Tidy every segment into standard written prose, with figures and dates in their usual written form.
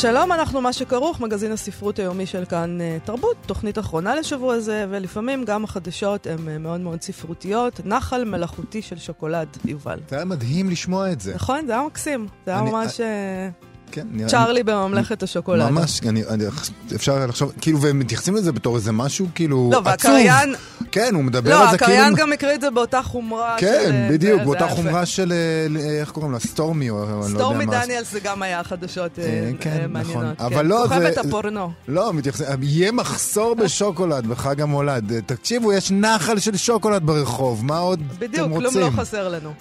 שלום, אנחנו מה שכרוך, מגזין הספרות היומי של כאן תרבות, תוכנית אחרונה לשבוע זה, ולפעמים גם החדשות הן מאוד מאוד ספרותיות, נחל מלאכותי של שוקולד, יובל. זה היה מדהים לשמוע את זה. נכון, זה היה מקסים, זה היה ממש... צ'ארלי בממלכת השוקולד. ממש, אפשר לחשוב, כאילו, והם מתייחסים לזה בתור איזה משהו, כאילו, עצוב. כן, הוא מדבר על זה כאילו... לא, הקריין גם מקריא את זה באותה חומרה של... כן, בדיוק, באותה חומרה של, איך קוראים לה? סטורמי, או אני לא יודע מה... סטורמי דניאל זה גם היה חדשות מעניינות. אבל לא, זה... כוכבת הפורנו. לא, מתייחסים, יהיה מחסור בשוקולד בחג המולד. תקשיבו, יש נחל של שוקולד ברחוב, מה עוד אתם רוצים? בדיוק, כלום לא חסר לנו.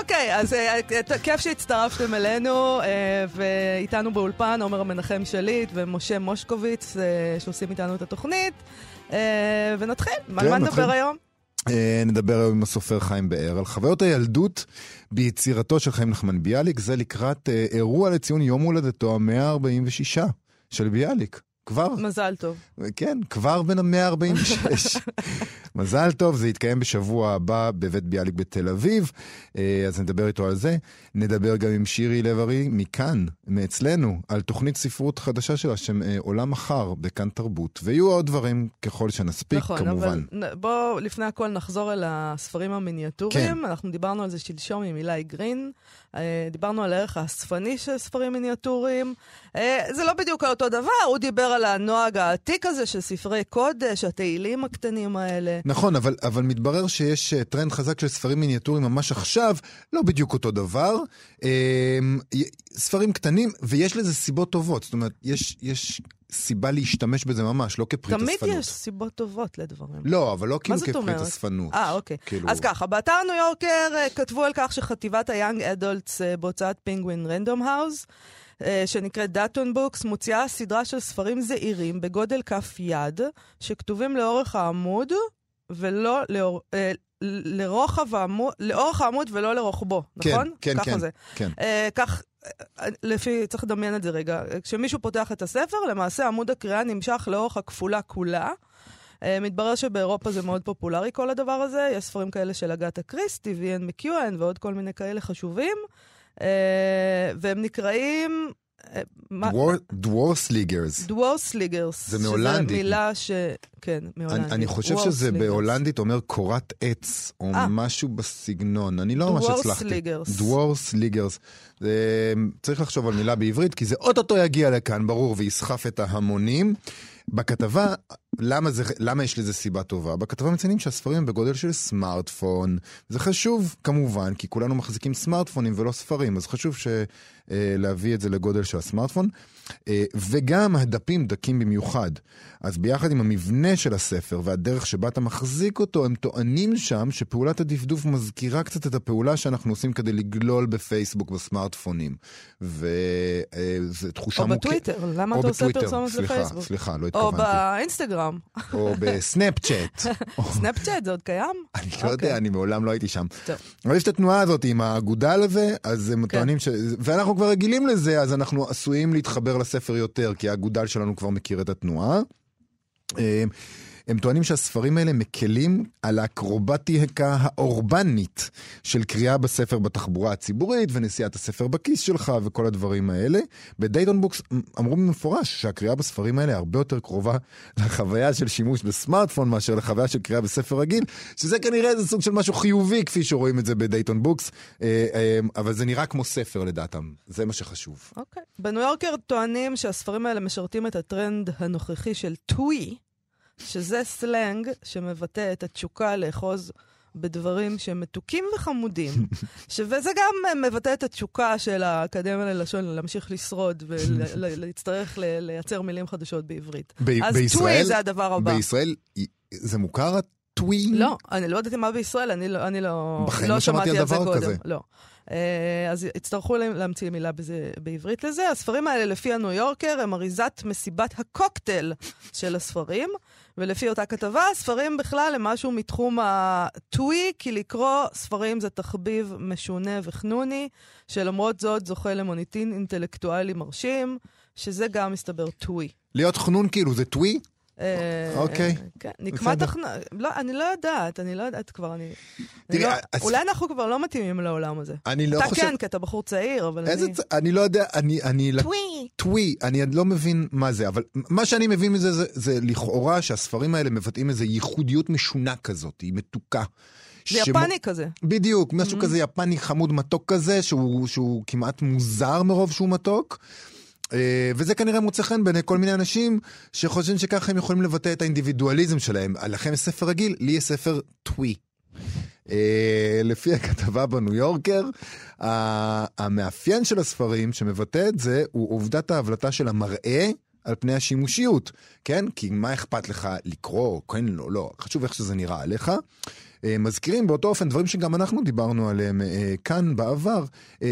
אוקיי, אז כיף שהצטרפתם אלינו, ואיתנו באולפן עומר מנחם שליט ומשה מושקוביץ, שעושים איתנו את התוכנית. ונתחיל, מה נדבר היום? נדבר היום עם הסופר חיים באר על חוויות הילדות ביצירתו של חיים נחמן ביאליק. זה לקראת אירוע לציון יום הולדתו ה-146 של ביאליק. כבר? מזל טוב. כן, כבר בין ה-146. מזל טוב, זה יתקיים בשבוע הבא בבית ביאליק בתל אביב, אז נדבר איתו על זה. נדבר גם עם שירי לב-ארי מכאן, מאצלנו, על תוכנית ספרות חדשה שלה, שעולם אחר, בכאן תרבות. ויהיו עוד דברים ככל שנספיק, נכון, כמובן. אבל בואו לפני הכל נחזור אל הספרים המיניאטוריים. כן. אנחנו דיברנו על זה שלשום עם אילאי גרין, דיברנו על הערך האספני של ספרים מיניאטוריים. זה לא בדיוק על אותו דבר, הוא דיבר על הנוהג העתיק הזה של ספרי קודש, התהילים הקטנים האלה. נכון, אבל מתברר שיש טרנד חזק של ספרים מיניאטוריים ממש עכשיו, לא בדיוק אותו דבר. ספרים קטנים, ויש לזה סיבות טובות. זאת אומרת, יש סיבה להשתמש בזה ממש, לא כפריט הספנות. תמיד יש סיבות טובות לדברים. לא, אבל לא כאילו כפריט הספנות. אוקיי. אז ככה, באתר ניו יורקר כתבו על כך שחטיבת היאנג אדולטס בהוצאת פינגווין רנדום האוס, שנקראת דייטון בוקס, מוציאה סדרה של ספרים זעירים בגודל כף יד, שכתובים לאורך העמוד ולא לרוחב העמוד, לאורך העמוד ולא לרוחבו, נכון? כן, כן, כן. זה. כן. כך, לפי, צריך לדמיין את זה רגע. כשמישהו פותח את הספר, למעשה עמוד הקריאה נמשך לאורך הכפולה כולה. מתברר שבאירופה זה מאוד פופולרי כל הדבר הזה. יש ספרים כאלה של אגתה קריסטי, ויאן מקיואן ועוד כל מיני כאלה חשובים. והם נקראים דוורסליגרס. דוורסליגרס. זה מהולנדית. שזה מילה ש... כן, מהולנדית. אני חושב שזה בהולנדית אומר קורת עץ, או משהו בסגנון. אני לא ממש הצלחתי. דוורסליגרס. צריך לחשוב על מילה בעברית, כי זה אוטוטו יגיע לכאן, ברור, ויסחף את ההמונים. בכתבה, למה יש לזה סיבה טובה? בכתבה מציינים שהספרים בגודל של סמארטפון. זה חשוב, כמובן, כי כולנו מחזיקים סמארטפונים ולא ספרים, אז חשוב להביא את זה לגודל של הסמארטפון. וגם הדפים דקים במיוחד. אז ביחד עם המבנה של הספר והדרך שבה אתה מחזיק אותו, הם טוענים שם שפעולת הדפדוף מזכירה קצת את הפעולה שאנחנו עושים כדי לגלול בפייסבוק בסמארטפונים. וזה תחושה מוכרת. או בטוויטר, למה אתה עושה פרסומת לפייסבוק? סליחה, לא התכוונתי. או באינסטגרם. או בסנאפצ'אט. סנאפצ'אט זה עוד קיים? אני לא יודע, אני מעולם לא הייתי שם. אבל יש את התנועה הזאת עם האגודל הזה, אז הם טוענים ש... ואנחנו כבר רגילים לזה, אז אנחנו עשויים להתחבר לספר יותר, כי האגודל שלנו כבר מכיר את התנועה. הם טוענים שהספרים האלה מקלים על האקרובטיקה האורבנית של קריאה בספר בתחבורה הציבורית ונסיעת הספר בכיס שלך וכל הדברים האלה. בדייטון בוקס אמרו במפורש שהקריאה בספרים האלה הרבה יותר קרובה לחוויה של שימוש בסמארטפון מאשר לחוויה של קריאה בספר רגיל, שזה כנראה איזה סוג של משהו חיובי כפי שרואים את זה בדייטון בוקס, אבל זה נראה כמו ספר לדעתם, זה מה שחשוב. אוקיי. בניו יורקר טוענים שהספרים האלה משרתים את הטרנד הנוכחי של טוי, שזה סלנג שמבטא את התשוקה לאחוז בדברים שמתוקים וחמודים, וזה גם מבטא את התשוקה של האקדמיה ללשון, להמשיך לשרוד ולהצטרך לייצר מילים חדשות בעברית. אז טוי זה הדבר הבא. בישראל זה מוכר הטוי? לא, אני לא יודעת מה בישראל, אני לא שמעתי על זה קודם. לא. אז הצטרכו להמציא מילה בעברית לזה. הספרים האלה, לפי הניו יורקר, הם אריזת מסיבת הקוקטייל של הספרים, ולפי אותה כתבה, הספרים בכלל הם משהו מתחום הטוי, כי לקרוא ספרים זה תחביב משונה וחנוני, שלמרות זאת זוכה למוניטין אינטלקטואלי מרשים, שזה גם מסתבר טוי. להיות חנון כאילו זה טוי? אוקיי. נקמת החנון, אני לא יודעת, כבר, אולי אנחנו כבר לא מתאימים לעולם הזה. אתה כן, כי אתה בחור צעיר, אבל אני לא יודע, טווי, אני לא מבין מה זה, אבל מה שאני מבין מזה זה לכאורה שהספרים האלה מבטאים איזו ייחודיות משונה כזאת, היא מתוקה. זה יפני כזה. בדיוק, משהו כזה יפני חמוד מתוק כזה, שהוא כמעט מוזר מרוב שהוא מתוק. וזה כנראה מוצא חן בין כל מיני אנשים שחושבים שכך הם יכולים לבטא את האינדיבידואליזם שלהם. לכם יש ספר רגיל, לי יש ספר טווי. לפי הכתבה בניו יורקר, המאפיין של הספרים שמבטא את זה הוא עובדת ההבלטה של המראה על פני השימושיות, כן? כי מה אכפת לך לקרוא, כן, לא, לא. חשוב איך שזה נראה עליך. מזכירים באותו אופן דברים שגם אנחנו דיברנו עליהם כאן בעבר,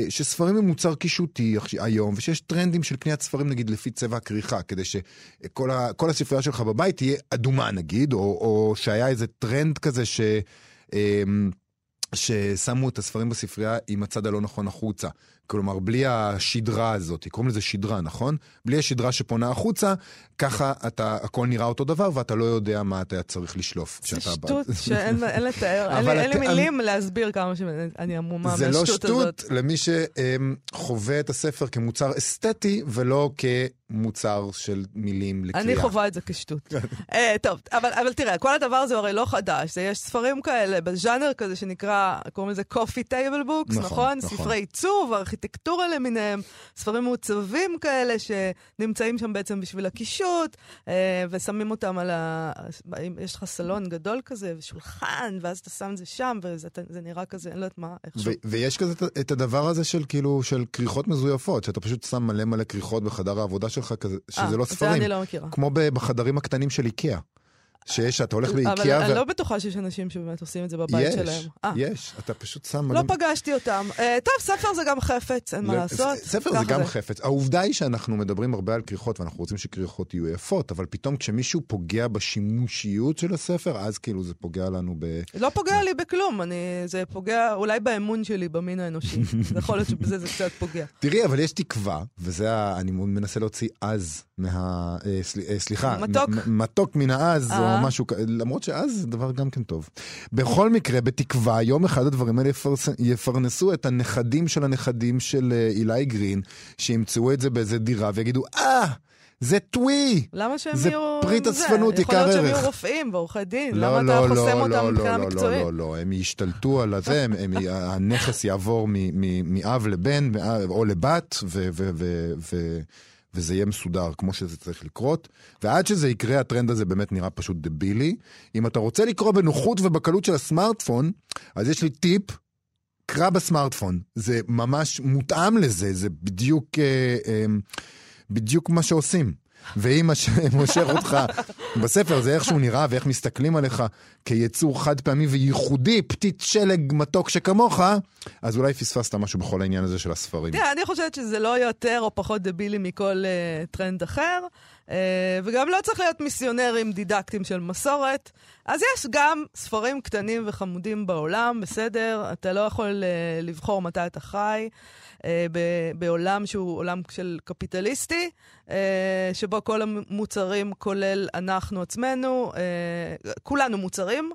שספרים הם מוצר קישוטי היום, ושיש טרנדים של קניית ספרים נגיד לפי צבע הקריחה, כדי שכל הספרייה שלך בבית תהיה אדומה נגיד, או שהיה איזה טרנד כזה ששמו את הספרים בספרייה עם הצד הלא נכון החוצה. כלומר, בלי השדרה הזאת, קוראים לזה שדרה, נכון? בלי השדרה שפונה החוצה, ככה הכל נראה אותו דבר, ואתה לא יודע מה אתה צריך לשלוף. זה שטות שאין לתאר, אין לי מילים להסביר כמה שאני אמומה מהשטות הזאת. זה לא שטות למי שחווה את הספר כמוצר אסתטי, ולא כמוצר של מילים לקריאה. אני חווה את זה כשטות. טוב, אבל תראה, כל הדבר הזה הרי לא חדש, יש ספרים כאלה, בז'אנר כזה שנקרא, קוראים לזה coffee table books, נכון? ספרי עיצוב, ארכיטקטורה למיניהם, ספרים מעוצבים כאלה שנמצאים שם בעצם בשביל הקישוט, ושמים אותם על יש לך סלון גדול כזה, ושולחן, ואז אתה שם זה שם, וזה נראה כזה, אני לא יודעת מה, איכשהו. ויש כזה את הדבר הזה של כאילו, של קריחות מזויפות, שאתה פשוט שם מלא קריחות בחדר העבודה שלך, שזה לא ספרים. זה אני לא מכירה. כמו בחדרים הקטנים של איקאה. שאתה הולך באיקאה. אבל אני לא בטוחה שיש אנשים שבאמת עושים את זה בבית שלהם. יש, אתה פשוט שם... לא פגשתי אותם. טוב, ספר זה גם חפץ, אין מה לעשות. ספר זה גם חפץ. העובדה היא שאנחנו מדברים הרבה על קריחות, ואנחנו רוצים שקריחות יהיו יפות, אבל פתאום כשמישהו פוגע בשימושיות של הספר, אז כאילו זה פוגע לנו ב... לא פוגע לי בכלום, זה פוגע אולי באמון שלי, במין האנושי. יכול להיות שבזה זה קצת פוגע. תראי, אבל יש תקווה, וזה אני מנסה להוציא אז מה... סליחה, מתוק מן האז. משהו, למרות שאז דבר גם כן טוב. בכל מקרה, בתקווה, יום אחד הדברים האלה יפרנסו את הנכדים של הנכדים של אילאי גרין, שימצאו את זה באיזה דירה ויגידו, זה טווי! למה שהם יהיו... זה פריט הספנות, עיקר ערך. יכול להיות שהם יהיו רופאים ועורכי דין. למה אתה חוסם אותם מבחינה מקצועית? לא, הם ישתלטו על זה, הנכס יעבור מאב לבן או לבת, וזה יהיה מסודר כמו שזה צריך לקרות, ועד שזה יקרה, הטרנד הזה באמת נראה פשוט דבילי. אם אתה רוצה לקרוא בנוחות ובקלות של הסמארטפון, אז יש לי טיפ, קרא בסמארטפון. זה ממש מותאם לזה, זה בדיוק מה שעושים. ואם מושך אותך בספר, זה איך שהוא נראה ואיך מסתכלים עליך כיצור חד פעמי וייחודי, פתית שלג מתוק שכמוך, אז אולי פספסת משהו בכל העניין הזה של הספרים. תראה, אני חושבת שזה לא יותר או פחות דבילי מכל טרנד אחר, וגם לא צריך להיות מיסיונרים דידקטים של מסורת, אז יש גם ספרים קטנים וחמודים בעולם, בסדר? אתה לא יכול לבחור מתי אתה חי, בעולם שהוא עולם של קפיטליסטי, שבו כל המוצרים, כולל אנחנו עצמנו, כולנו מוצרים,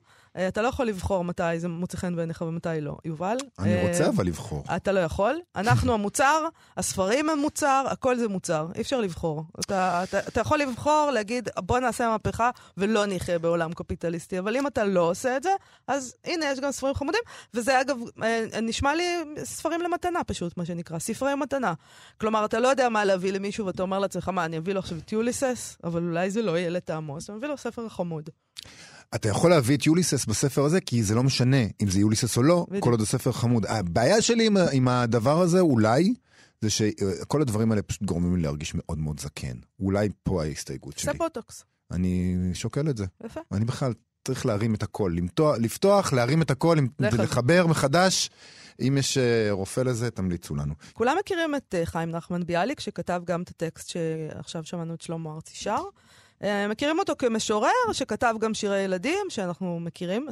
אתה לא יכול לבחור מתי זה מוצא חן בעיניך ומתי לא, יובל. אני רוצה אבל לבחור. אתה לא יכול. אנחנו המוצר, הספרים הם מוצר, הכל זה מוצר. אי אפשר לבחור. אתה יכול לבחור, להגיד, בוא נעשה מהפכה ולא נחיה בעולם קפיטליסטי. אבל אם אתה לא עושה את זה, אז הנה, יש גם ספרים חמודים. וזה אגב, נשמע לי ספרים למתנה פשוט, מה שנקרא, ספרי מתנה. כלומר, אתה לא יודע מה להביא למישהו, ואתה אומר לעצמך, מה, אני אביא לו עכשיו את יוליסס, אבל אולי זה לא יהיה לטעמו, אז אני אביא לו ספר חמוד. אתה יכול להביא את יוליסס בספר הזה, כי זה לא משנה אם זה יוליסס או לא, כל עוד הספר חמוד. הבעיה שלי עם הדבר הזה, אולי, זה שכל הדברים האלה פשוט גורמים לי להרגיש מאוד מאוד זקן. אולי פה ההסתייגות שלי. זה בוטוקס. אני שוקל את זה. יפה. אני בכלל צריך להרים את הכל, לפתוח, להרים את הכל, לחבר מחדש. אם יש רופא לזה, תמליצו לנו. כולם מכירים את חיים נחמן ביאליק, שכתב גם את הטקסט שעכשיו שמענו את שלמה ארצי שר. מכירים אותו כמשורר, שכתב גם שירי ילדים, שאנחנו מכירים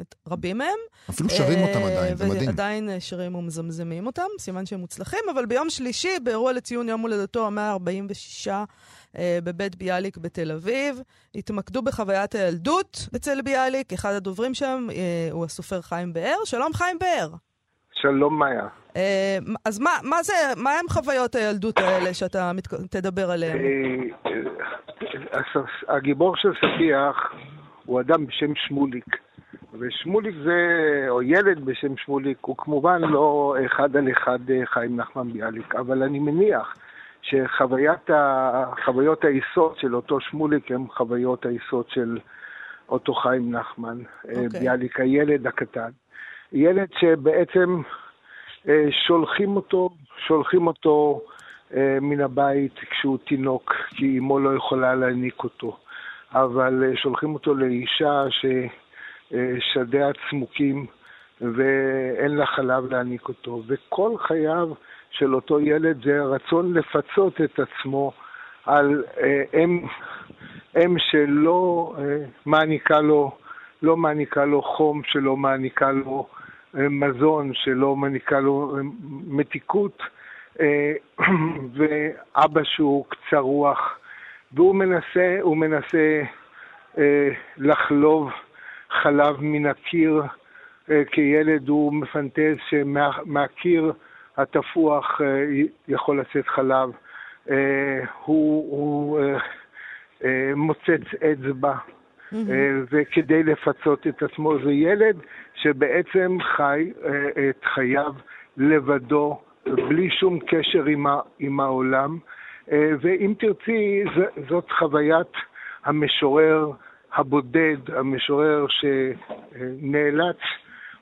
את רבים מהם. אפילו שרים אותם עדיין, זה מדהים. ועדיין שרים ומזמזמים אותם, סימן שהם מוצלחים, אבל ביום שלישי, באירוע לציון יום הולדתו, 146 בבית ביאליק בתל אביב, התמקדו בחוויית הילדות אצל ביאליק, אחד הדוברים שם הוא הסופר חיים באר. שלום חיים באר. שלום מאיה. אז מה הם חוויות הילדות האלה שאתה תדבר עליהן? הגיבור של ספיח הוא אדם בשם שמוליק, ושמוליק זה, או ילד בשם שמוליק, הוא כמובן לא אחד על אחד חיים נחמן ביאליק, אבל אני מניח שחוויות היסוד של אותו שמוליק הם חוויות היסוד של אותו חיים נחמן ביאליק, הילד הקטן. ילד שבעצם שולחים אותו מן הבית כשהוא תינוק, כי אמו לא יכולה להניק אותו. אבל שולחים אותו לאישה ששדיה צמוקים ואין לה חלב להניק אותו. וכל חייו של אותו ילד זה רצון לפצות את עצמו על אם שלא מעניקה לו, לא מעניקה לו חום, שלא מעניקה לו מזון, שלא מעניקה לו מתיקות, ואבא שהוא קצר רוח, והוא מנסה לחלוב חלב מן הקיר. כילד הוא מפנטז שמהקיר התפוח יכול לצאת חלב. הוא מוצץ אצבע וכדי לפצות את עצמו. זה ילד שבעצם חי את חייו לבדו, בלי שום קשר עם העולם. ואם תרצי, זאת חוויית המשורר הבודד, המשורר שנאלץ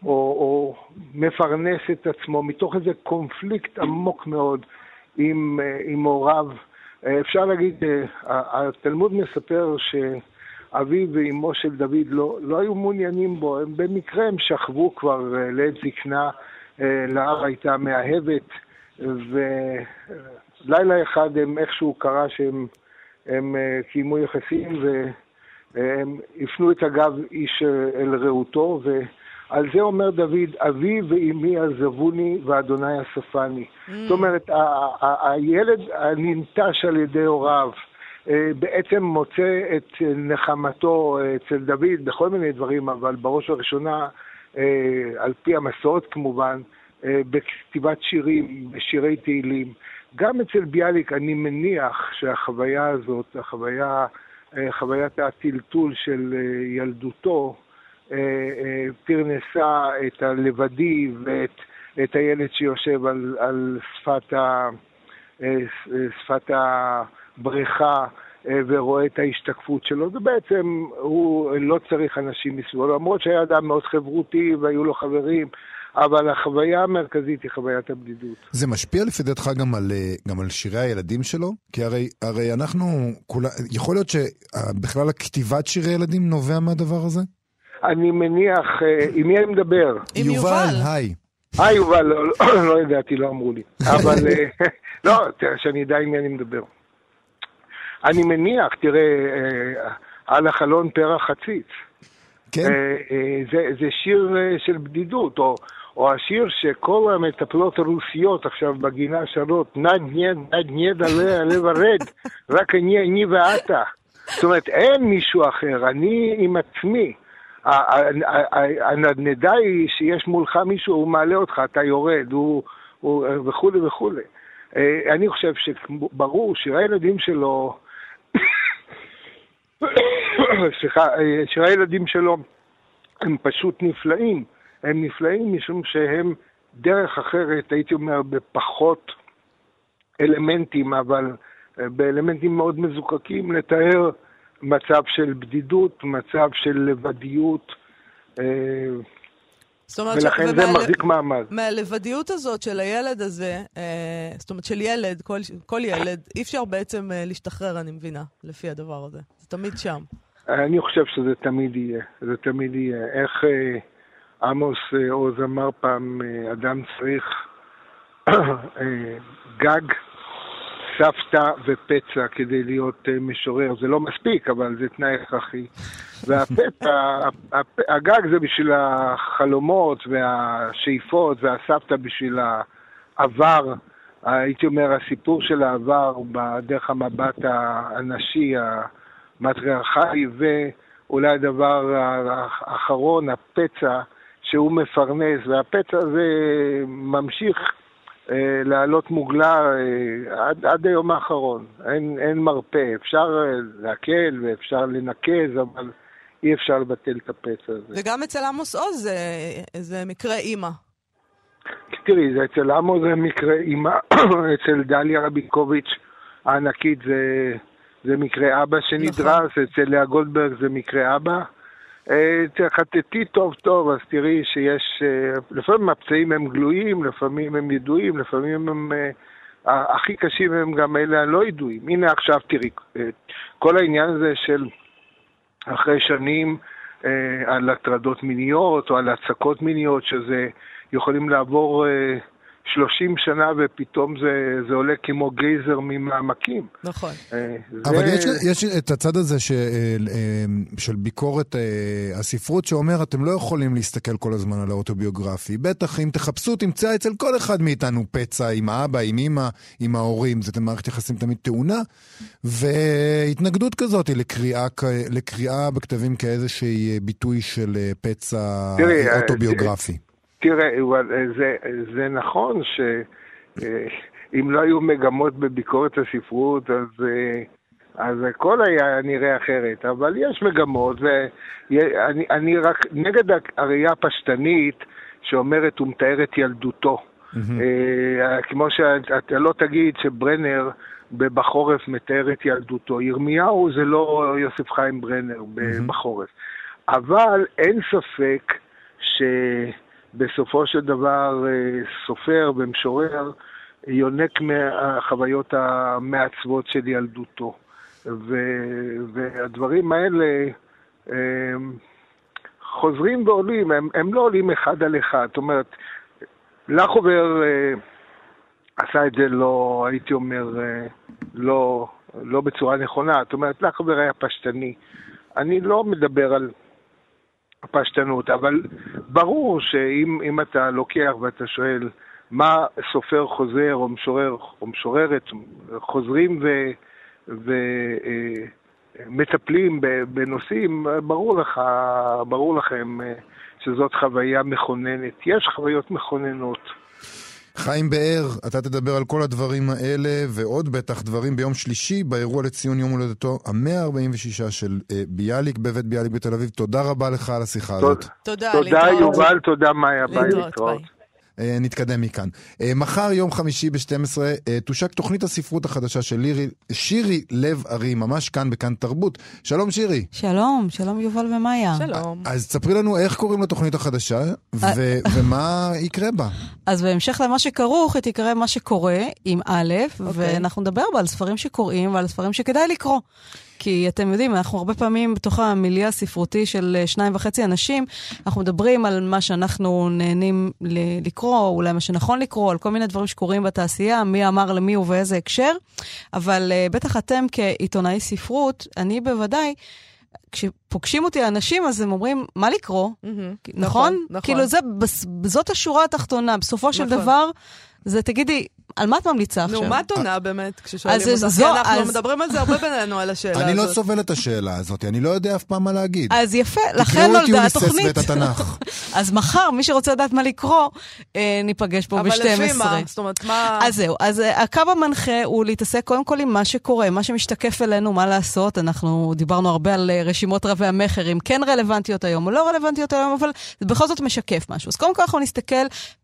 או מפרנס את עצמו מתוך איזה קונפליקט עמוק מאוד עם הוריו. אפשר להגיד, התלמוד מספר שאביו ואמו של דוד לא היו מעוניינים בו, הם במקרה הם שכבו כבר לעת זקנה, לאב הייתה מאהבת, ולילה אחד הם איכשהו קרה שהם קיימו יחסים והם הפנו את הגב איש אל רעותו, ו על זה אומר דוד, אבי ואימי עזבוני ואדוני אספני. זאת אומרת, הילד הננטש על ידי הוריו בעצם מוצא את נחמתו אצל דוד בכל מיני דברים, אבל בראש ובראשונה, על פי המסורת כמובן, בכתיבת שירים, בשירי תהילים. גם אצל ביאליק אני מניח שהחוויה הזאת, חוויית הטלטול של ילדותו, פרנסה את הלבדי ואת הילד שיושב על שפת הבריכה ורואה את ההשתקפות שלו. ובעצם הוא לא צריך אנשים מסביבו, למרות שהיה אדם מאוד חברותי והיו לו חברים, אבל החוויה המרכזית היא חוויית הבדידות. זה משפיע לפי דעתך גם על שירי הילדים שלו? כי הרי אנחנו, יכול להיות שבכלל הכתיבת שירי ילדים נובע מהדבר הזה? אני מניח, עם מי אני מדבר? עם יובל, היי. היי יובל, לא ידעתי, לא אמרו לי. אבל, לא, שאני יודע עם מי אני מדבר. אני מניח, תראה, על החלון פרח חציץ. כן. זה שיר של בדידות, או השיר שכל המטפלות הרוסיות עכשיו בגינה שרות, נדניה דליה לברד, רק אני ואתה. זאת אומרת, אין מישהו אחר, אני עם עצמי. הנדנדה היא שיש מולך מישהו, הוא מעלה אותך, אתה יורד, וכולי וכולי. אני חושב שברור שירי הילדים שלו, שירי הילדים שלו הם פשוט נפלאים. הם נפלאים משום שהם דרך אחרת, הייתי אומר, בפחות אלמנטים, אבל באלמנטים מאוד מזוקקים לתאר מצב של בדידות, מצב של לבדיות, ולכן זה מחזיק מעמד. מהלבדיות הזאת של הילד הזה, זאת אומרת של ילד, כל ילד, אי אפשר בעצם להשתחרר, אני מבינה, לפי הדבר הזה. זה תמיד שם. אני חושב שזה תמיד יהיה, זה תמיד יהיה. איך עמוס עוז אמר פעם, אדם צריך גג, סבתא ופצע כדי להיות משורר. זה לא מספיק, אבל זה תנאי הכרחי. והפצע, הגג זה בשביל החלומות והשאיפות, והסבתא בשביל העבר. הייתי אומר, הסיפור של העבר בדרך המבט האנשי, המטריארכלי, ואולי הדבר האחרון, הפצע, שהוא מפרנס, והפצע הזה ממשיך לעלות מוגלה עד היום האחרון. אין מרפא. אפשר להקל ואפשר לנקז, אבל אי אפשר לבטל את הפצע הזה. וגם אצל עמוס עוז זה מקרה אימא. תראי, זה אצל עמוס זה מקרה אימא, אצל דליה רביקוביץ' הענקית זה מקרה אבא שנדרס, אצל לאה גולדברג זה מקרה אבא. תחטטי טוב טוב, אז תראי שיש, לפעמים הפצעים הם גלויים, לפעמים הם ידועים, לפעמים הם הכי קשים הם גם אלה לא ידועים. הנה עכשיו תראי, כל העניין הזה של אחרי שנים על הטרדות מיניות או על הצקות מיניות, שזה יכולים לעבור 30 שנה ופתאום זה עולה כמו גייזר ממעמקים. נכון. אבל יש את הצד הזה של ביקורת הספרות שאומר, אתם לא יכולים להסתכל כל הזמן על האוטוביוגרפי. בטח אם תחפשו, תמצא אצל כל אחד מאיתנו פצע עם האבא, עם אמא, עם ההורים. זאת מערכת יחסים תמיד טעונה. והתנגדות כזאת היא לקריאה בכתבים כאיזושהי ביטוי של פצע אוטוביוגרפי. תראה, זה נכון שאם לא היו מגמות בביקורת הספרות, אז הכל היה נראה אחרת. אבל יש מגמות, ואני רק נגד הראייה הפשטנית שאומרת ומתארת ילדותו. כמו שאתה לא תגיד שברנר בחורף מתאר את ילדותו. ירמיהו זה לא יוסף חיים ברנר בחורף. אבל אין ספק בסופו של דבר סופר ומשורר יונק מהחוויות המעצבות של ילדותו. והדברים האלה חוזרים ועולים, הם לא עולים אחד על אחד. זאת אומרת, לחובר עשה את זה לא, הייתי אומר, לא בצורה נכונה. זאת אומרת, לחובר היה פשטני. אני לא מדבר על פשטנות, אבל ברור שאם אתה לוקח ואתה שואל מה סופר חוזר או משורר או משוררת חוזרים ומטפלים בנושאים, ברור לכם שזאת חוויה מכוננת. יש חוויות מכוננות. חיים באר, אתה תדבר על כל הדברים האלה ועוד בטח דברים ביום שלישי באירוע לציון יום הולדתו ה-146 של ביאליק בבית ביאליק בתל אביב. תודה רבה לך על השיחה הזאת. תודה יובל, תודה מאיה, ביי, להתראות. נתקדם מכאן. מחר יום חמישי ב-12 תושק תוכנית הספרות החדשה של שירי לב-ארי, ממש כאן בכאן תרבות. שלום שירי. שלום יובל ומאיה. שלום. אז תספרי לנו איך קוראים לתוכנית החדשה ומה יקרה בה. אז בהמשך למה שכרוך, תקרא מה שקורה עם א', ואנחנו נדבר בה על ספרים שקוראים ועל ספרים שכדאי לקרוא. כי אתם יודעים, אנחנו הרבה פעמים בתוך המיליה הספרותי של 2.5 אנשים, אנחנו מדברים על מה שאנחנו נהנים לקרוא, אולי מה שנכון לקרוא, על כל מיני דברים שקורים בתעשייה, מי אמר למי ובאיזה הקשר, אבל בטח אתם כעיתונאי ספרות, אני בוודאי, כשפוגשים אותי האנשים, אז הם אומרים, מה לקרוא? נכון? כאילו זאת השורה התחתונה, בסופו של דבר, זה תגידי, על מה את ממליצה עכשיו? נו, מה תונה באמת, כששואלים אותך? אנחנו מדברים על זה הרבה בינינו, על השאלה הזאת. אני לא סובל את השאלה הזאת, אני לא יודע אף פעם מה להגיד. אז יפה, לכן נולדה התוכנית. אז מחר, מי שרוצה לדעת מה לקרוא, ניפגש פה ב-12. אבל לפי מה? זאת אומרת, מה... אז זהו, אז הקו המנחה הוא להתעסק קודם כל עם מה שקורה, מה שמשתקף אלינו, מה לעשות. אנחנו דיברנו הרבה על רשימות רבי המחר, אם כן רלוונטיות היום או לא רלוונטיות היום, אבל בכל זאת משקף משהו. אז קודם כל אנחנו נסתכל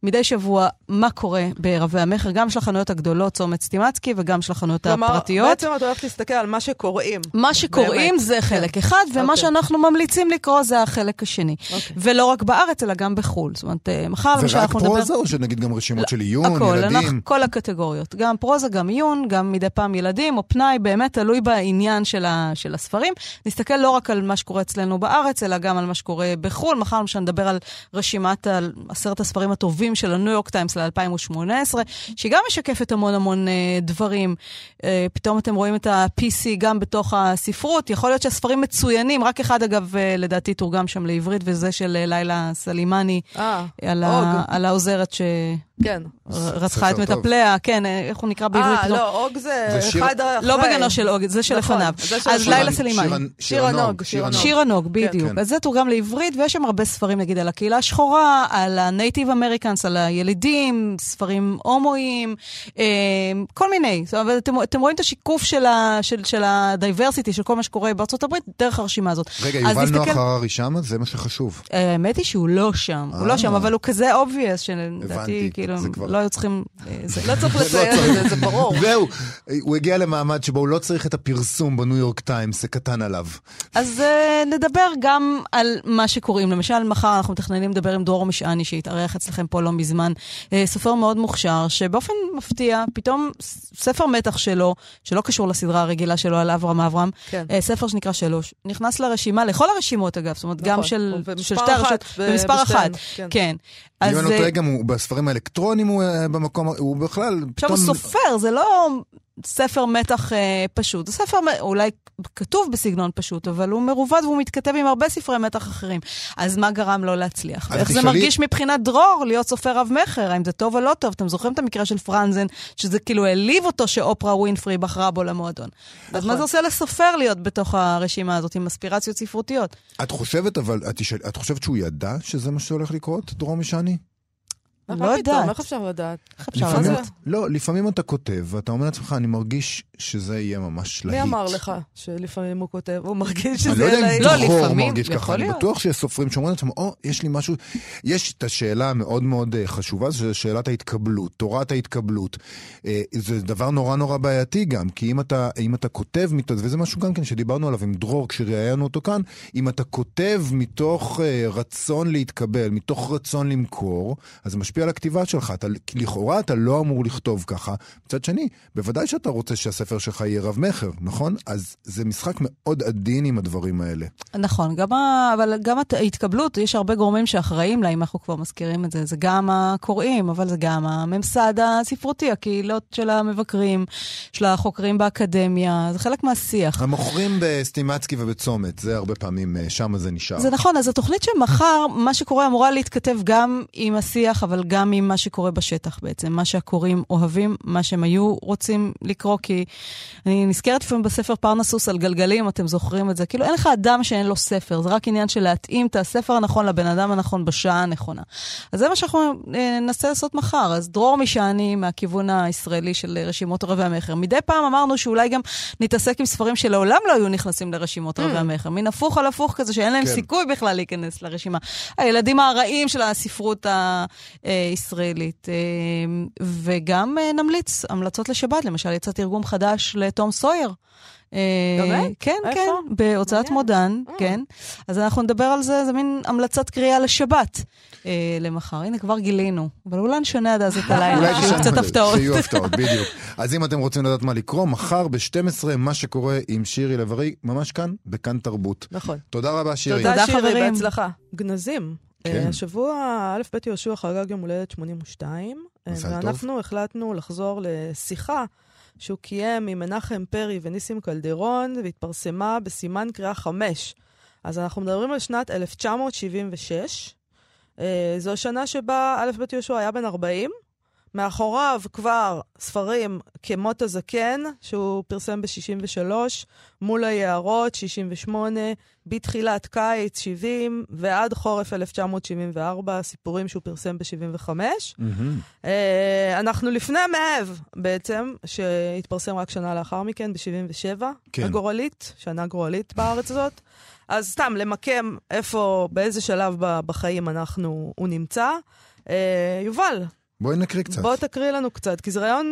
מדי שבוע מה קורה ברבי המחר, גם של החנויות הגדולות, צומת סטימצקי, וגם של החנויות הפרטיות. בעצם את הולכת להסתכל על מה שקוראים. מה שקוראים זה חלק אחד, ומה שאנחנו ממליצים לקרוא זה החלק השני. ולא רק בארץ, אלא גם בחול. זאת אומרת, מחר ורק פרוזה, או שנגיד גם רשימות של עיון, ילדים? כל הקטגוריות. גם פרוזה, גם עיון, גם מדי פעם ילדים, או פנאי, באמת תלוי בעניין של הספרים. נסתכל לא רק על מה שקורה אצלנו בארץ, אלא גם על מה שקורה בחול. מחר נדבר על רשימת 10 הספרים הטובים של הניו יורק טיימס ל-2018, שגם משקפת המון המון דברים. פתאום אתם רואים את ה-PC גם בתוך הספרות. יכול להיות שהספרים מצוינים, רק אחד אגב לדעתי תורגם שם לעברית, וזה של לילה סלימני, על העוזרת ש... כן. רצחה את מטפליה, כן, איך הוא נקרא בעברית? לא, אוג זה אחד אחרי. לא בגנו של אוג, זה של לפניו. אז לילה סלימני. שיר הנוג, בדיוק. אז זה תורגם לעברית, ויש שם הרבה ספרים, נגיד, על הקהילה השחורה, על ה-Native Americans, על הילידים, ספרים הומואים, כל מיני. אתם רואים את השיקוף של הדייברסיטי, של כל מה שקורה בארצות הברית, דרך הרשימה הזאת. רגע, יובל נוח הררי שם, זה מה שחשוב. האמת היא שהוא לא שם, אבל הוא כזה obvious, שלדעתי, לא היו צריכים, לא צריך לציין את זה, זה ברור. זהו, הוא הגיע למעמד שבו הוא לא צריך את הפרסום בניו יורק טיימס, זה קטן עליו. אז נדבר גם על מה שקוראים, למשל מחר אנחנו מתכננים לדבר עם דור משעני, שהתארח אצלכם פה לא מזמן, סופר מאוד מוכשר, שבאופן מפתיע, פתאום ספר מתח שלו, שלא קשור לסדרה הרגילה שלו על אברהם, ספר שנקרא 3, נכנס לרשימה, לכל הרשימות אגב, זאת אומרת גם של שתי הרשות, במספר 1, כן. אם אני לא תראה גם הוא בספרים האלקטרונים הוא במקום, הוא בכלל... עכשיו הוא סופר, זה לא ספר מתח פשוט, זה ספר אולי כתוב בסגנון פשוט, אבל הוא מרובד והוא מתכתב עם הרבה ספרי מתח אחרים, אז מה גרם לו להצליח? ואיך זה מרגיש מבחינת דרור להיות סופר רב מחר, האם זה טוב או לא טוב? אתם זוכרים את המקרה של פרנזן, שזה כאילו העליב אותו שאופרה ווינפרי בחרה בו למועדון. אז מה זה עושה לסופר להיות בתוך הרשימה הזאת, עם אספירציות ספרותיות? את חושבת, אבל את חושבת שהוא ידע שזה מה שהולך לקרות, דרור משעני? לא יודעת. איך אפשר לדעת? לא, לפעמים אתה כותב, ואתה אומר לעצמך, אני מרגיש שזה יהיה ממש להיט. מי אמר לך שלפעמים הוא כותב, הוא מרגיש שזה יהיה להיט? אני לא יודע אם דרור מרגיש ככה, אני בטוח שיש סופרים שאומרים לעצמם, או, יש לי משהו, יש את השאלה המאוד מאוד חשובה, זה שאלת ההתקבלות, תורת ההתקבלות. זה דבר נורא נורא בעייתי גם, כי אם אתה כותב מתוך, וזה משהו גם כן שדיברנו עליו עם דרור, כשראיינו אותו כאן, אם אתה כותב מתוך רצון להתקבל, מתוך רצון למכור, אז משפיע על הכתיבה שלך. לכאורה אתה לא אמור לכתוב ככה. מצד שני, בוודאי שאתה רוצה שהספר שלך יהיה רב מחר, נכון? אז זה משחק מאוד עדין עם הדברים האלה. נכון, אבל גם ההתקבלות, יש הרבה גורמים שאחראים לה, אם אנחנו כבר מזכירים את זה, זה גם הקוראים, אבל זה גם הממסד הספרותי, הקהילות של המבקרים, של החוקרים באקדמיה, זה חלק מהשיח. המוכרים בסטימצקי ובצומת, זה הרבה פעמים, שם זה נשאר. זה נכון, אז התוכנית שמחר, מה שקורה אמורה להתכתב גם עם השיח, אבל גם עם מה שקורה בשטח בעצם, מה שהקוראים אוהבים, מה שהם היו רוצים לקרוא, כי אני נזכרת לפעמים בספר פרנסוס על גלגלים, אתם זוכרים את זה, כאילו אין לך אדם שאין לו ספר, זה רק עניין של להתאים את הספר הנכון לבן אדם הנכון בשעה הנכונה. אז זה מה שאנחנו ננסה לעשות מחר, אז דרור משעני מהכיוון הישראלי של רשימות רבי המחר. מדי פעם אמרנו שאולי גם נתעסק עם ספרים שלעולם לא היו נכנסים לרשימות רבי המחר, מן הפוך על הפוך כזה שאין להם סיכוי בכלל להיכנס לרשימה. הילדים הרעים של הספרות ישראלית, וגם נמליץ המלצות לשבת, למשל יצא תרגום חדש לתום סויר. כן, כן, בהוצאת מודן, כן. אז אנחנו נדבר על זה, זה מין המלצת קריאה לשבת למחר. הנה, כבר גילינו. אבל אולי נשנה עד אז את הלילה, שיהיו קצת הפתעות. שיהיו הפתעות, בדיוק. אז אם אתם רוצים לדעת מה לקרוא, מחר ב-12, מה שקורה עם שירי לב-ארי, ממש כאן, בכאן תרבות. נכון. תודה רבה, שירי. תודה, שירי, בהצלחה. גנזים. השבוע א' ב' יהושע חגג יום הולדת 82, ואנחנו החלטנו לחזור לשיחה שהוא קיים עם מנחם פרי וניסים קלדרון, והתפרסמה בסימן קריאה 5. אז אנחנו מדברים על שנת 1976, זו שנה שבה א' ב' יהושע היה בן 40, מאחוריו כבר ספרים כמות הזקן, שהוא פרסם ב-63, מול היערות, 68, בתחילת קיץ, 70, ועד חורף 1974, סיפורים שהוא פרסם ב-75. אנחנו לפני מאהב, בעצם, שהתפרסם רק שנה לאחר מכן, ב-77, הגורלית, שנה גורלית בארץ הזאת. אז סתם, למקם איפה, באיזה שלב בחיים הוא נמצא. יובל, בואי נקריא קצת. בוא תקריא לנו קצת, כי זה רעיון,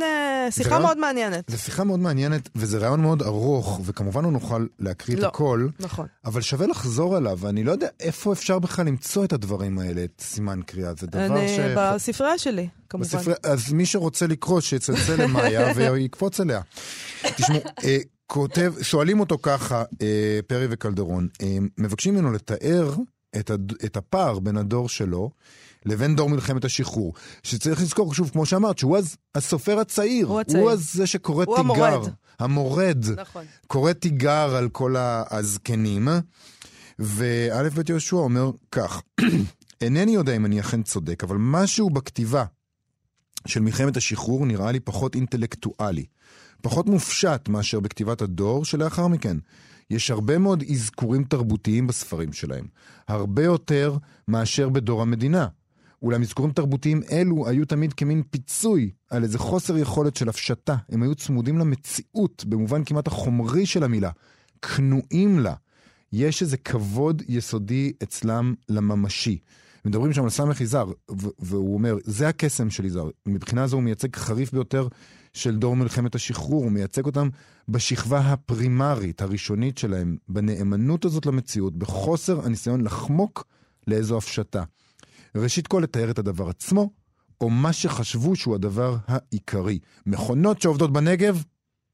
שיחה מאוד מעניינת. זה שיחה מאוד מעניינת, וזה רעיון מאוד ארוך, וכמובן הוא נוכל להקריא את הכל. נכון. אבל שווה לחזור עליו, ואני לא יודע איפה אפשר בכלל למצוא את הדברים האלה, את סימן קריאה, זה דבר ש... בספרייה שלי, כמובן. אז מי שרוצה לקרוא, שיצלצל למאיה ויקפוץ אליה. תשמעו, כותב, שואלים אותו ככה, פרי וקלדרון, מבקשים ממנו לתאר את הפער בין הדור שלו לבין דור מלחמת השחרור, שצריך לזכור, שוב, כמו שאמרת, שהוא אז הסופר הצעיר, הוא אז זה שקורא תיגר, המורד, קורא תיגר על כל הזקנים, וא' ב' יהושע אומר כך, אינני יודע אם אני אכן צודק, אבל משהו בכתיבה של מלחמת השחרור נראה לי פחות אינטלקטואלי, פחות מופשט מאשר בכתיבת הדור שלאחר מכן. יש הרבה מאוד אזכורים תרבותיים בספרים שלהם, הרבה יותר מאשר בדור המדינה. אולם אזכורים תרבותיים אלו היו תמיד כמין פיצוי על איזה חוסר יכולת של הפשטה. הם היו צמודים למציאות, במובן כמעט החומרי של המילה, כנועים לה. יש איזה כבוד יסודי אצלם לממשי. מדברים שם על סמך יזהר, והוא אומר, זה הקסם של יזהר. מבחינה זו הוא מייצג חריף ביותר של דור מלחמת השחרור, הוא מייצג אותם בשכבה הפרימרית, הראשונית שלהם, בנאמנות הזאת למציאות, בחוסר הניסיון לחמוק לאיזו הפשטה. ראשית כל לתאר את הדבר עצמו, או מה שחשבו שהוא הדבר העיקרי. מכונות שעובדות בנגב,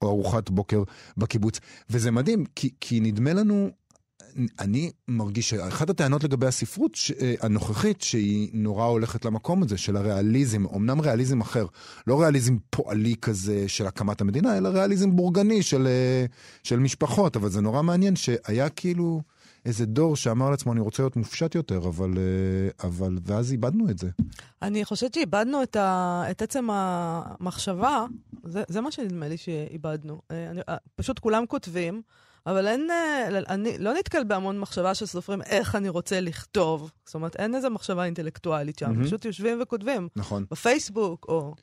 או ארוחת בוקר בקיבוץ. וזה מדהים, כי נדמה לנו... אני מרגיש שאחת הטענות לגבי הספרות הנוכחית שהיא נורא הולכת למקום הזה של הריאליזם, אמנם ריאליזם אחר, לא ריאליזם פועלי כזה של הקמת המדינה, אלא ריאליזם בורגני של משפחות, אבל זה נורא מעניין שהיה כאילו איזה דור שאמר לעצמו אני רוצה להיות מופשט יותר, אבל ואז איבדנו את זה. אני חושבת שאיבדנו את עצם המחשבה, זה מה שנדמה לי שאיבדנו, פשוט כולם כותבים, אבל אני לא נתקל בהמון מחשבה של סופרים איך אני רוצה לכתוב. זאת אומרת, אין איזו מחשבה אינטלקטואלית שם. פשוט יושבים וכותבים. נכון. בפייסבוק או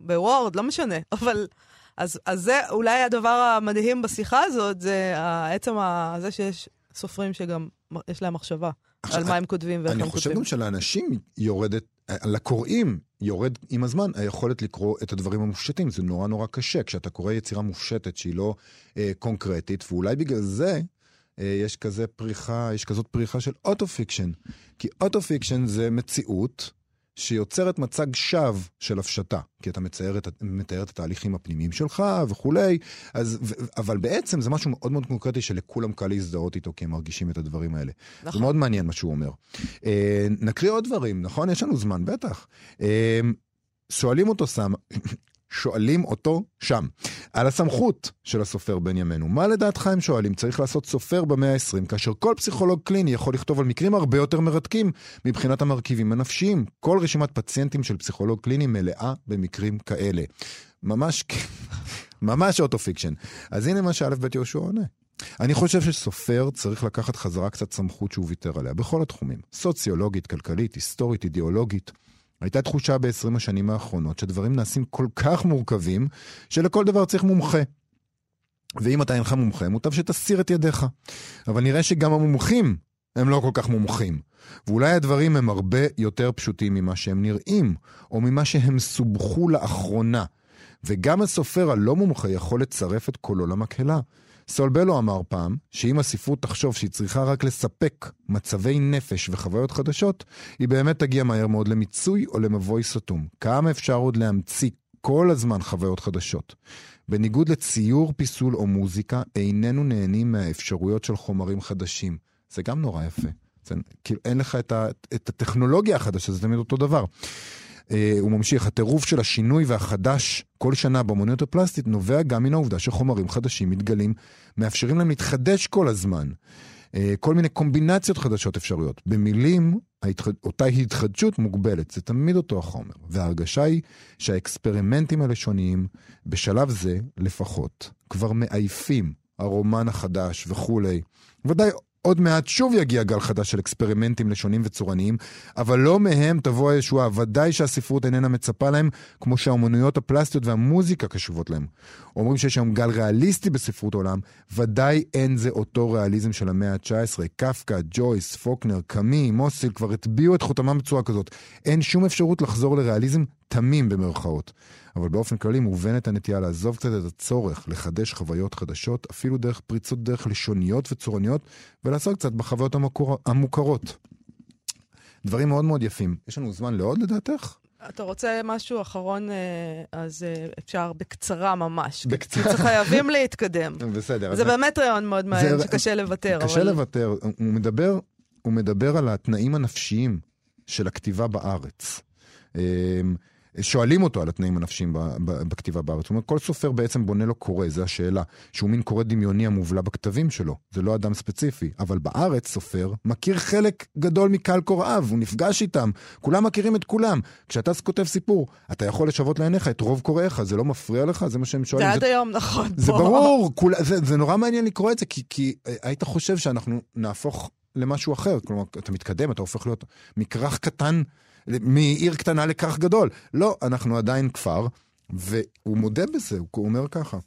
בוורד, לא משנה. אבל, אז זה אולי הדבר המדהים בשיחה הזאת, זה העצם הזה שיש סופרים שגם יש להם מחשבה על מה הם כותבים ואיך הם כותבים. אני חושב גם שלאנשים יורדת, לקוראים יורד עם הזמן היכולת לקרוא את הדברים המופשטים. זה נורא נורא קשה כשאתה קורא יצירה מופשטת שהיא לא קונקרטית, ואולי בגלל זה יש כזאת פריחה של אוטו-פיקשן, כי אוטו-פיקשן זה מציאות שיוצרת מצג שווא של הפשטה, כי אתה מתאר את התהליכים הפנימיים שלך וכולי, אבל בעצם זה משהו מאוד מאוד קונקרטי שלכולם קל להזדהות איתו, כי הם מרגישים את הדברים האלה. נכון. זה מאוד מעניין מה שהוא אומר. נקריא עוד דברים, נכון? יש לנו זמן, בטח. שואלים אותו שם, על הסמכות של הסופר בן ימינו. מה לדעתך הם שואלים? צריך לעשות סופר במאה ה-20, כאשר כל פסיכולוג קליני יכול לכתוב על מקרים הרבה יותר מרתקים מבחינת המרכיבים הנפשיים. כל רשימת פציינטים של פסיכולוג קליני מלאה במקרים כאלה. ממש אוטו-פיקשן. אז הנה מה שא' ב' יהושע עונה. אני חושב שסופר צריך לקחת חזרה קצת סמכות שהוא ויתר עליה, בכל התחומים. סוציולוגית, כלכלית, היסטורית, אידיאולוגית. הייתה תחושה ב-20 השנים האחרונות שדברים נעשים כל כך מורכבים שלכל דבר צריך מומחה. ואם אתה אינך מומחה, מוטב שתסיר את ידיך. אבל נראה שגם המומחים הם לא כל כך מומחים. ואולי הדברים הם הרבה יותר פשוטים ממה שהם נראים, או ממה שהם סובכו לאחרונה. וגם הסופר הלא מומחה יכול לצרף את קולו למקהלה. סולבלו אמר פעם, שאם הספרות תחשוב שהיא צריכה רק לספק מצבי נפש וחוויות חדשות, היא באמת תגיע מהר מאוד למיצוי או למבוי סתום. כמה אפשר עוד להמציא כל הזמן חוויות חדשות? בניגוד לציור, פיסול או מוזיקה, איננו נהנים מהאפשרויות של חומרים חדשים. זה גם נורא יפה. כאילו אין לך את הטכנולוגיה החדשה, זה תמיד אותו דבר. הוא ממשיך, הטירוף של השינוי והחדש כל שנה באמנות הפלסטית נובע גם מן העובדה שחומרים חדשים מתגלים, מאפשרים להם להתחדש כל הזמן. כל מיני קומבינציות חדשות אפשריות. במילים, אותה התחדשות מוגבלת, זה תמיד אותו החומר. וההרגשה היא שהאקספרימנטים הלשוניים, בשלב זה לפחות, כבר מעייפים הרומן החדש וכולי. ודאי עוד מעט שוב יגיע גל חדש של אקספרימנטים לשונים וצורניים, אבל לא מהם תבוא הישועה, ודאי שהספרות איננה מצפה להם, כמו שהאומנויות הפלסטיות והמוזיקה קשובות להם. אומרים שיש היום גל ריאליסטי בספרות עולם, ודאי אין זה אותו ריאליזם של המאה ה-19, קפקא, ג'ויס, פוקנר, קמי, מוסיל, כבר הטביעו את חותמם בצורה כזאת. אין שום אפשרות לחזור לריאליזם תמים במרכאות. אבל באופן כללי מובנת הנטייה לעזוב קצת את הצורך, לחדש חוויות חדשות, אפילו דרך פריצות דרך לשוניות וצורניות, ולעשות קצת בחוויות המוכרות. דברים מאוד מאוד יפים. יש לנו זמן לעוד לדעתך? אתה רוצה משהו אחרון, אז אפשר בקצרה ממש. בקצרה. חייבים להתקדם. בסדר. זה באמת רעיון מאוד מעניין שקשה לוותר. קשה לוותר. הוא מדבר על התנאים הנפשיים של הכתיבה בארץ. שואלים אותו על התנאים הנפשיים בכתיבה בארץ. זאת אומרת, כל סופר בעצם בונה לו קורא, זו השאלה, שהוא מין קורא דמיוני המובלה בכתבים שלו. זה לא אדם ספציפי, אבל בארץ סופר מכיר חלק גדול מקהל קוראיו, הוא נפגש איתם, כולם מכירים את כולם. כשאתה כותב סיפור, אתה יכול לשוות לעיניך את רוב קוראיך, זה לא מפריע לך, זה מה שהם שואלים. זה עד היום, נכון. זה ברור, זה נורא מעניין לקרוא את זה, כי היית חושב שאנחנו נהפוך למשהו אחר. כלומר, אתה מתקדם, אתה הופך להיות מכרך קטן מעיר קטנה לכך גדול. לא, אנחנו עדיין כפר, והוא מודה בזה, הוא אומר ככה.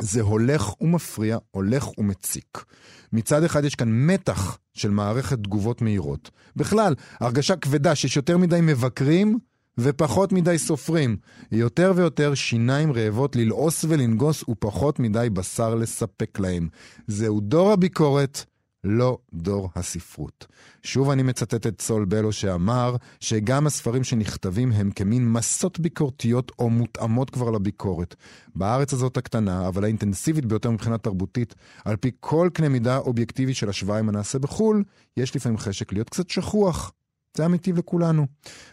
זה הולך ומפריע, הולך ומציק. מצד אחד יש כאן מתח של מערכת תגובות מהירות. בכלל, הרגשה כבדה שיש יותר מדי מבקרים ופחות מדי סופרים. יותר ויותר שיניים רעבות ללעוס ולנגוס ופחות מדי בשר לספק להם. זהו דור הביקורת, לא דור הספרות. שוב אני מצטט את סול בלו שאמר שגם הספרים שנכתבים הם כמין מסות ביקורתיות או מותאמות כבר לביקורת. בארץ הזאת הקטנה, אבל האינטנסיבית ביותר מבחינה תרבותית, על פי כל קנה מידה אובייקטיבי של השוואה עם הנעשה בחול, יש לפעמים חשק להיות קצת שכוח. זה אמיתי לכולנו.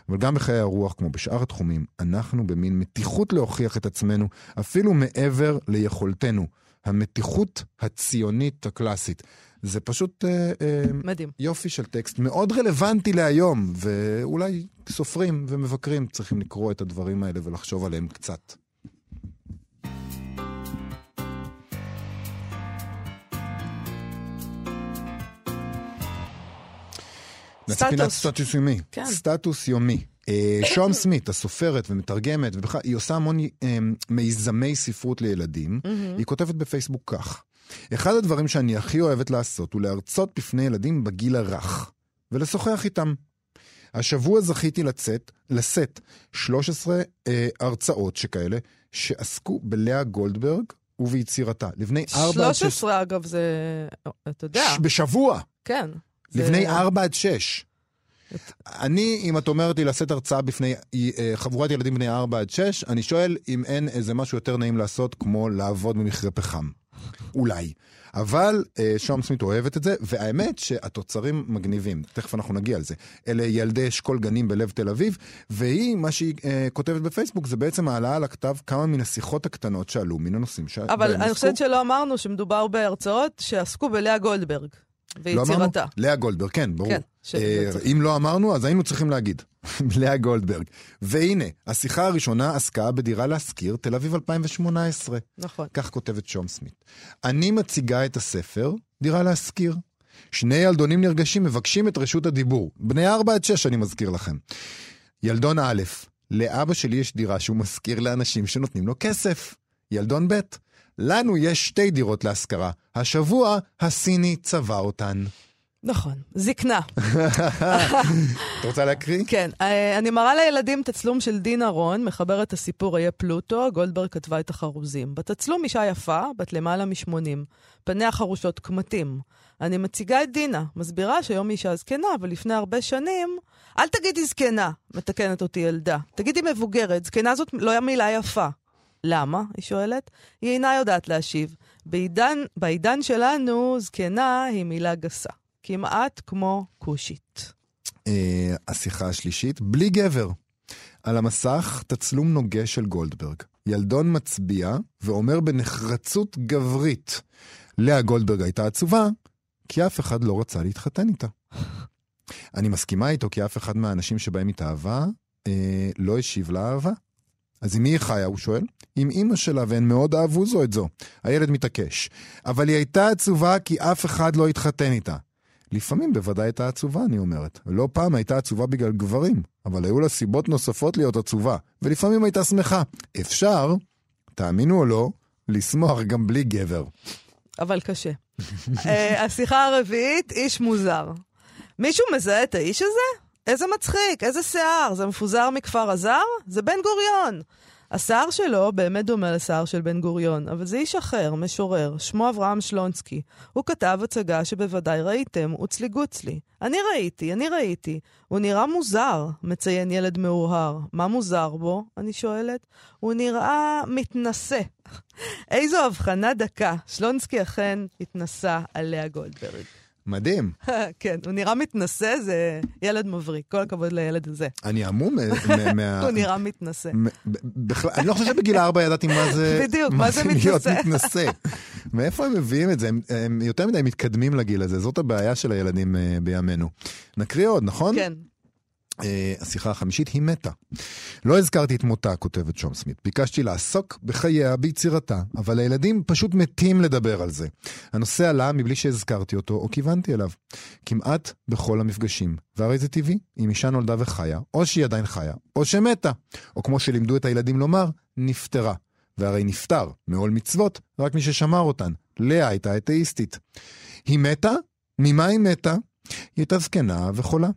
אבל גם בחיי הרוח, כמו בשאר התחומים, אנחנו במין מתיחות להוכיח את עצמנו, אפילו מעבר ליכולתנו. המתיחות הציונית הקלאסית. זה פשוט מדהים. יופי של טקסט, מאוד רלוונטי להיום, ואולי סופרים ומבקרים צריכים לקרוא את הדברים האלה ולחשוב עליהם קצת. פינת סטטוס יומי. כן. סטטוס יומי. שום סמית, הסופרת ומתרגמת, היא עושה המון מיזמי ספרות לילדים. היא כותבת בפייסבוק כך: אחד הדברים שאני הכי אוהבת לעשות הוא להרצות בפני ילדים בגיל הרך ולשוחח איתם. השבוע זכיתי לשאת 13 הרצאות שכאלה שעסקו בלאה גולדברג וביצירתה. 13 אגב, זה אתה יודע, בשבוע. כן, לפני 4-6. אני, אם את אומרת לי לשאת הרצאה בפני חבורת ילדים בני 4-6, אני שואל אם אין איזה משהו יותר נעים לעשות כמו לעבוד במכרה פחם. אולי. אבל שום סמית אוהבת את זה, והאמת שהתוצרים מגניבים. תכף אנחנו נגיע על זה. אלה ילדי אשכול גנים בלב תל אביב, והיא, מה שהיא כותבת בפייסבוק, זה בעצם העלה על הכתב כמה מן השיחות הקטנות שעלו מן הנושאים. אבל אני חושבת שלא אמרנו שמדובר בהרצאות שעסקו בלאה גולדברג. ויצירתה. לאה גולדברג, כן, ברור. אם לא אמרנו, אז היינו צריכים להגיד. לאה גולדברג. והנה, השיחה הראשונה עסקה בדירה להשכיר, תל אביב 2018. נכון. כך כותבת שום סמית. אני מציגה את הספר, דירה להשכיר. שני ילדונים נרגשים, מבקשים את רשות הדיבור. בני 4-6, אני מזכיר לכם. ילדון א', לאבא שלי יש דירה שהוא מזכיר לאנשים שנותנים לו כסף. ילדון ב', לנו יש 2 דירות להשכרה. השבוע הסיני צבע אותן. נכון, זקנה. את רוצה להקריא? כן, אני מראה לילדים תצלום של דינה רון, מחברת הסיפור היה פלוטו, גולדברג כתבה את החרוזים. בתצלום אישה יפה, בת למעלה מ-80, פניה חרושות קמתים. אני מציגה את דינה, מסבירה שהיום אישה זקנה, אבל לפני הרבה שנים, אל תגידי זקנה, מתקנת אותי ילדה. תגידי מבוגרת, זקנה זאת לא מילה יפה. למה? היא שואלת. היא אינה יודעת להשיב. בעידן שלנו, זקנה היא מילה גסה. כמעט כמו קושית. השיחה השלישית, בלי גבר. על המסך, תצלום נוגה של גולדברג. ילדון מצביע ואומר בנחרצות גברית. לאה גולדברג הייתה עצובה, כי אף אחד לא רצה להתחתן איתה. אני מסכימה איתו, כי אף אחד מהאנשים שבהם התאהבה, לא השיב לאהבה. אז עם מי היא חיה, הוא שואל? עם אמא שלה, והן מאוד אהבו זו את זו. הילד מתעקש. אבל היא הייתה עצובה כי אף אחד לא התחתן איתה. לפעמים בוודאי הייתה עצובה, אני אומרת. לא פעם הייתה עצובה בגלל גברים, אבל היו לה סיבות נוספות להיות עצובה. ולפעמים הייתה שמחה. אפשר, תאמינו או לא, לשמוח גם בלי גבר. אבל קשה. השיחה הרביעית, איש מוזר. מישהו מזהה את האיש הזה? איזה מצחיק, איזה שיער, זה מפוזר מכפר עזר? זה בן גוריון. השיער שלו באמת דומה לשיער של בן גוריון, אבל זה איש אחר, משורר, שמו אברהם שלונסקי. הוא כתב הצגה שבוודאי ראיתם, עוצלי גוצלי. אני ראיתי. הוא נראה מוזר, מציין ילד מאוהר. מה מוזר בו? אני שואלת. הוא נראה מתנסה. איזו הבחנה דקה. שלונסקי אכן התנסה על לאה גולדברג. מדהים. כן, הוא נראה מתנסה, זה ילד מבריק. כל הכבוד לילד הזה. אני עמום מה... הוא נראה מתנסה. אני לא חושב שבגיל 4 ידעתי מה זה... בדיוק, מה זה מתנסה. מאיפה הם מביאים את זה? הם יותר מדי מתקדמים לגיל הזה. זאת הבעיה של הילדים בימינו. נקריא עוד, נכון? כן. השיחה החמישית היא מתה. לא הזכרתי את מותה, כותבת שום סמית. ביקשתי לעסוק בחייה, ביצירתה, אבל הילדים פשוט מתים לדבר על זה. הנושא עלה מבלי שהזכרתי אותו או כיוונתי אליו. כמעט בכל המפגשים. והרי זה טבעי, אם אישה נולדה וחיה, או שהיא עדיין חיה, או שמתה. או כמו שלימדו את הילדים לומר, נפטרה. והרי נפטר, מעול מצוות, רק מי ששמר אותן. לאה הייתה אתאיסטית. היא מתה? ממה היא מתה? היא הייתה זקנה וחולה.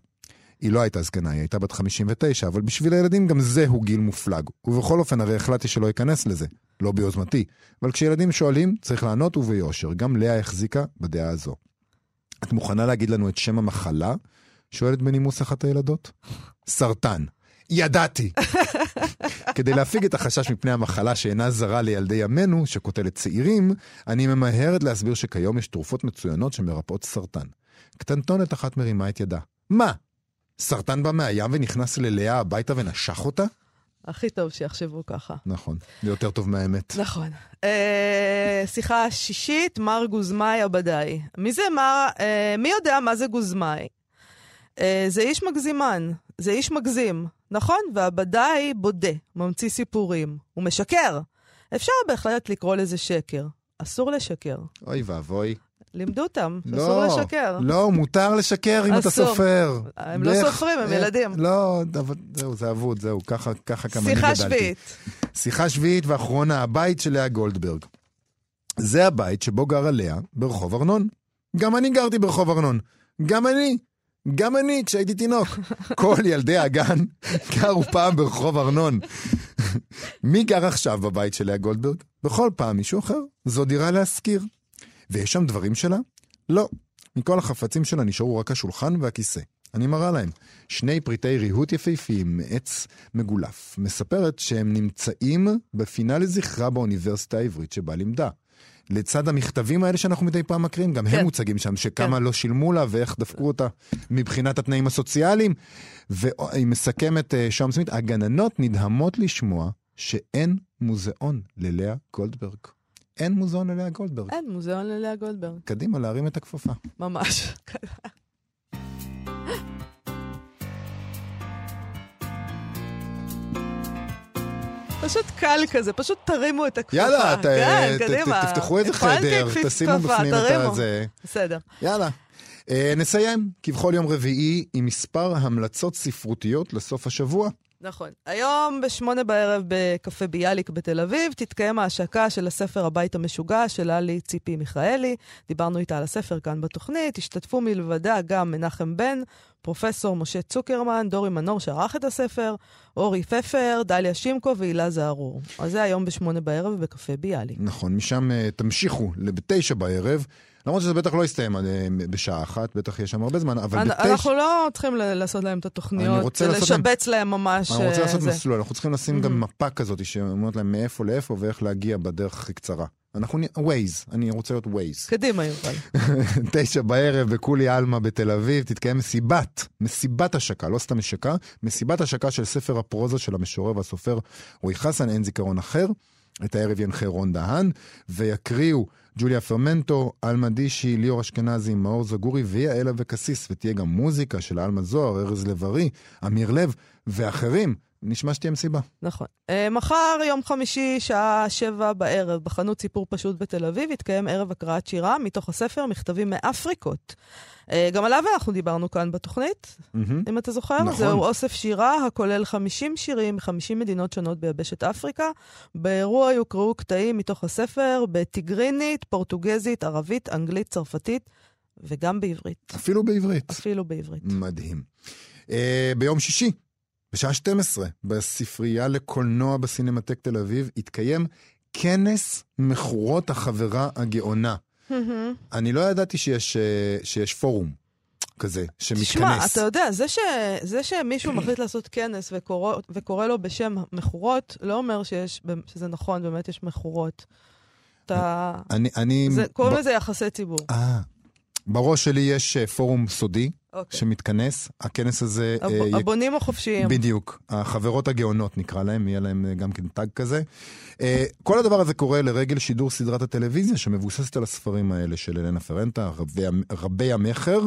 היא לא הייתה זקנה, היא הייתה בת 59, אבל בשביל הילדים גם זה הוא גיל מופלג. ובכל אופן הרי החלטתי שלא ייכנס לזה, לא ביוזמתי. אבל כשילדים שואלים, צריך לענות וביושר. גם לאה החזיקה בדעה הזו. את מוכנה להגיד לנו את שם המחלה? שואלת בנימוס אחת הילדות. סרטן. ידעתי. כדי להפיג את החשש מפני המחלה שאינה זרה לילדי ימינו, שכותלת צעירים, אני ממהרת להסביר שכיום יש תרופות מצוינות שמרפאות סרטן. קטנטונת אחת מרימה את ידה. מה? סרטן בא מהים ונכנס ללאה הביתה ונשך אותה? הכי טוב שיחשבו ככה. נכון, זה יותר טוב מהאמת. נכון. שיחה שישית, מר גוזמאי הבדאי. מי זה מר, מי יודע מה זה גוזמאי? זה איש מגזימן, זה איש מגזים, נכון? והבדאי בודה, ממציא סיפורים. הוא משקר. אפשר בהחלט לקרוא לזה שקר. אסור לשקר. אוי ואבוי. לימדו אותם, אסור לשקר. לא, מותר לשקר אם אתה סופר. הם לא סופרים, הם ילדים. לא, זהו, זה עבוד, זהו, ככה כמה אני גדלתי. שיחה שביעית. שיחה שביעית ואחרונה, הבית של לאה גולדברג. זה הבית שבו גרה לאה ברחוב ארנון. גם אני גרתי ברחוב ארנון. גם אני, כשהייתי תינוק. כל ילדי הגן גרו פעם ברחוב ארנון. מי גר עכשיו בבית של לאה גולדברג? בכל פעם מישהו אחר. זו דירה להשכיר. ויש שם דברים שלה? לא. מכל החפצים שלה נשארו רק השולחן והכיסא. אני מראה להם. שני פריטי ריהוט יפהפיים, מעץ מגולף. מספרת שהם נמצאים בפינה לזכרה באוניברסיטה העברית שבה לימדה. לצד המכתבים האלה שאנחנו מדי פעם מקרים, גם כן. הם מוצגים שם, שכמה כן. לא שילמו לה ואיך דפקו אותה מבחינת התנאים הסוציאליים. והיא מסכמת שום סמית, הגננות נדהמות לשמוע שאין מוזיאון ללאה גולדברג. אין מוזיאון ללאה גולדברג. אין מוזיאון ללאה גולדברג. קדימה, להרים את הכפפה. ממש. פשוט קל כזה, פשוט תרימו את הכפפה. יאללה, תפתחו איזה חדר, תשימו בפנים את זה. בסדר. יאללה. נסיים, כבכל יום רביעי, עם מספר המלצות ספרותיות לסוף השבוע. נכון. היום ב8 בערב בקפה ביאליק בתל אביב תתקיים ההשקה של הספר הבית המשוגש של אלי ציפי-מיכאלי. דיברנו איתה על הספר כאן בתוכנית. השתתפו מלבדה גם מנחם בן, פרופסור משה צוקרמן, דורי מנור שערך את הספר, אורי פפר, דליה שמקו ואילה זערור. אז זה היום ב8 בערב בקפה ביאליק. נכון, משם תמשיכו ב9 בערב. למרות שזה בטח לא יסתיים בשעה אחת, בטח יש שם הרבה זמן, אבל בתשע... אנחנו לא צריכים לעשות להם את התוכניות, לשבץ להם ממש... אני רוצה לעשות מסלול, אנחנו צריכים לשים גם מפה כזאת, שאומרת להם מאיפה לאיפה, ואיך להגיע בדרך הכי קצרה. אנחנו... Waze, אני רוצה להיות Waze. קדימה, יובל. 9 בערב, בקולי אלמה בתל אביב, תתקיים מסיבת השקה, לא סתם השקה, מסיבת השקה של ספר הפרוזה של המשורר והסופר רועי חסן, אין זיכרון אחר. את הערב ינחה רון דהן, ויקריאו ג'וליה פרמנטו, אלמה דישי, ליאור אשכנזי, מאור זגורי ויעלה וקסיס, ותהיה גם מוזיקה של אלמה זוהר, ארז לב-ארי, אמיר לב ואחרים. נשמע שתהיה מסיבה. נכון. מחר, יום חמישי, שעה 7 בערב, בחנות סיפור פשוט בתל אביב, יתקיים ערב הקראת שירה מתוך הספר מכתבים מאפריקות. גם עליו אנחנו דיברנו כאן בתוכנית, אם אתה זוכר. נכון. זהו אוסף שירה הכולל 50 שירים, 50 מדינות שונות ביבשת אפריקה. באירוע יוקראו קטעים מתוך הספר בטיגרינית, פורטוגזית, ערבית, אנגלית, צרפתית, וגם בעברית. אפילו בעברית. מדהים. ביום שישי. בשעה 12, בספרייה לקולנוע בסינמטק תל אביב, התקיים כנס מחורות החברה הגאונה. אני לא ידעתי שיש פורום. כזה, שמתכנס. תשמע, אתה יודע, זה שמישהו מחליט לעשות כנס וקורא לו בשם מחורות, לא אומר שזה נכון, באמת יש מחורות. קוראים לזה יחסי ציבור. בראש שלי יש פורום סודי שמתכנס, הכנס הזה... הבונים החופשיים. בדיוק, החברות הגאונות נקרא להם, יהיה להם גם כן טאג כזה. כל הדבר הזה קורה לרגל שידור סדרת הטלוויזיה, שמבוססת על הספרים האלה של אלנה פרנטה, רבי המחר,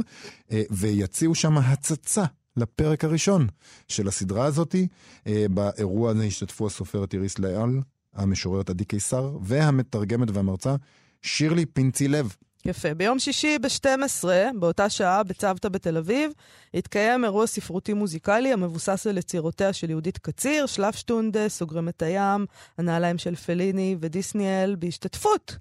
ויציעו שם הצצה לפרק הראשון של הסדרה הזאת. באירוע הזה השתתפו הסופרת איריס לאל, המשוררת עדי קיסר, והמתרגמת והמרצה שירלי פינצי לב. יפה. ביום שישי ב-12, באותה שעה, בצוותא בתל אביב, התקיים אירוע ספרותי מוזיקלי המבוסס על יצירותיה של יהודית קציר, שלפשטונדה, סוגרים את הים, הנעליים של פליני ודיסניאל, בהשתתפות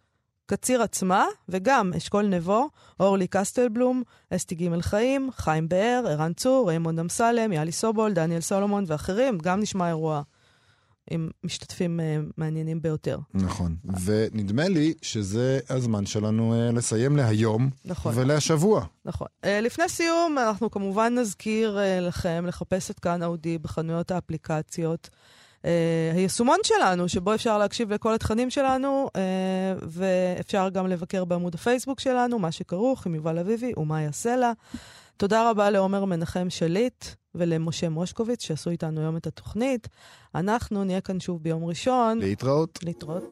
קציר עצמה, וגם אשכול נבו, אורלי קסטלבלום, אסתי ג' חיים, חיים באר, ערן צור, ריימונד אמסלם, יאלי סובול, דניאל סולומון ואחרים, גם נשמע אירוע עם משתתפים מעניינים ביותר. נכון, ונדמה לי שזה הזמן שלנו לסיים להיום ולהשבוע. נכון. לפני סיום אנחנו כמובן נזכיר לכם לחפש את כאן אודי בחנויות האפליקציות. היישומון שלנו שבו אפשר להקשיב לכל התכנים שלנו, ואפשר גם לבקר בעמוד הפייסבוק שלנו, מה שכרוך עם יובל אביבי ומה יעשה לה. תודה רבה לעומר מנחם שליט ולמשה מושקוביץ שעשו איתנו היום את התוכנית. אנחנו נהיה כאן שוב ביום ראשון. להתראות.